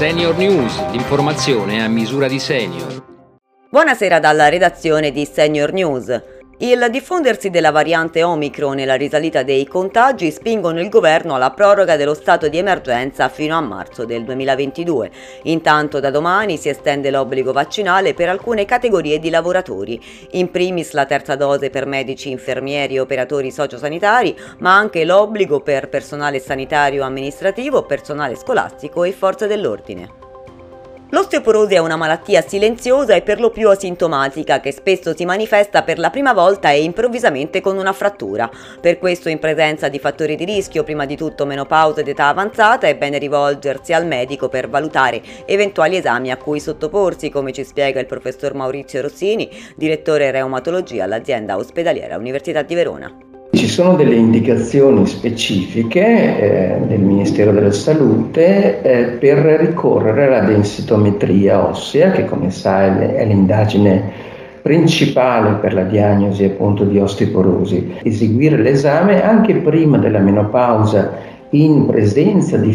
Senior News, l'informazione a misura di senior. Buonasera dalla redazione di Senior News. Il diffondersi della variante Omicron e la risalita dei contagi spingono il governo alla proroga dello stato di emergenza fino a marzo del 2022. Intanto da domani si estende l'obbligo vaccinale per alcune categorie di lavoratori, in primis la terza dose per medici, infermieri e operatori sociosanitari, ma anche l'obbligo per personale sanitario amministrativo, personale scolastico e forze dell'ordine. L'osteoporosi è una malattia silenziosa e per lo più asintomatica che spesso si manifesta per la prima volta e improvvisamente con una frattura. Per questo, in presenza di fattori di rischio, prima di tutto menopausa ed età avanzata, è bene rivolgersi al medico per valutare eventuali esami a cui sottoporsi, come ci spiega il professor Maurizio Rossini, direttore reumatologia all'azienda ospedaliera Università di Verona. Ci sono delle indicazioni specifiche del Ministero della Salute per ricorrere alla densitometria ossea, che come sa è l'indagine principale per la diagnosi appunto di osteoporosi. Eseguire l'esame anche prima della menopausa in presenza di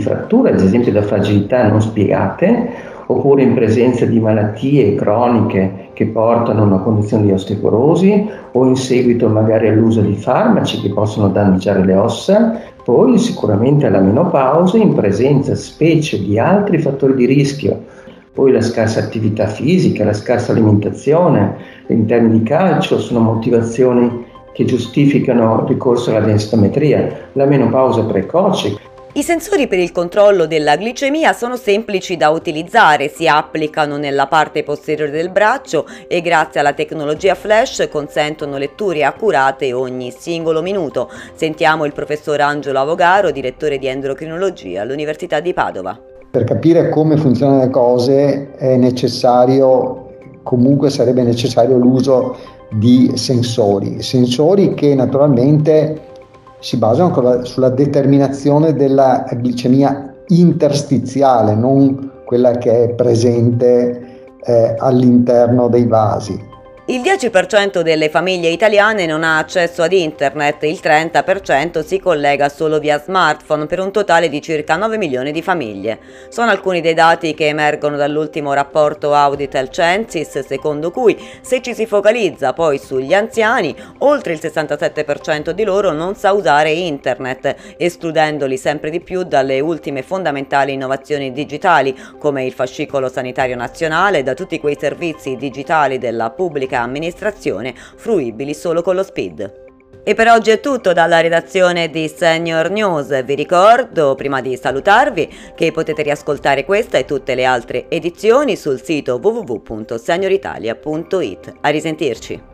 fratture, ad esempio da fragilità non spiegate, oppure in presenza di malattie croniche che portano a una condizione di osteoporosi o in seguito magari all'uso di farmaci che possono danneggiare le ossa, poi sicuramente alla menopausa in presenza specie di altri fattori di rischio, poi la scarsa attività fisica, la scarsa alimentazione, in termini di calcio sono motivazioni che giustificano il ricorso alla densitometria, la menopausa precoce. I sensori per il controllo della glicemia sono semplici da utilizzare, si applicano nella parte posteriore del braccio e grazie alla tecnologia flash consentono letture accurate ogni singolo minuto. Sentiamo il professor Angelo Avogaro, direttore di endocrinologia all'Università di Padova. Per capire come funzionano le cose è necessario, comunque sarebbe necessario l'uso di sensori che naturalmente si basano sulla determinazione della glicemia interstiziale, non quella che è presente all'interno dei vasi. Il 10% delle famiglie italiane non ha accesso ad internet, il 30% si collega solo via smartphone per un totale di circa 9 milioni di famiglie. Sono alcuni dei dati che emergono dall'ultimo rapporto Auditel Censis, secondo cui se ci si focalizza poi sugli anziani, oltre il 67% di loro non sa usare internet, escludendoli sempre di più dalle ultime fondamentali innovazioni digitali come il fascicolo sanitario nazionale, da tutti quei servizi digitali della pubblica amministrazione fruibili solo con lo SPID. E per oggi è tutto dalla redazione di Senior News. Vi ricordo, prima di salutarvi, che potete riascoltare questa e tutte le altre edizioni sul sito www.senioritalia.it. A risentirci!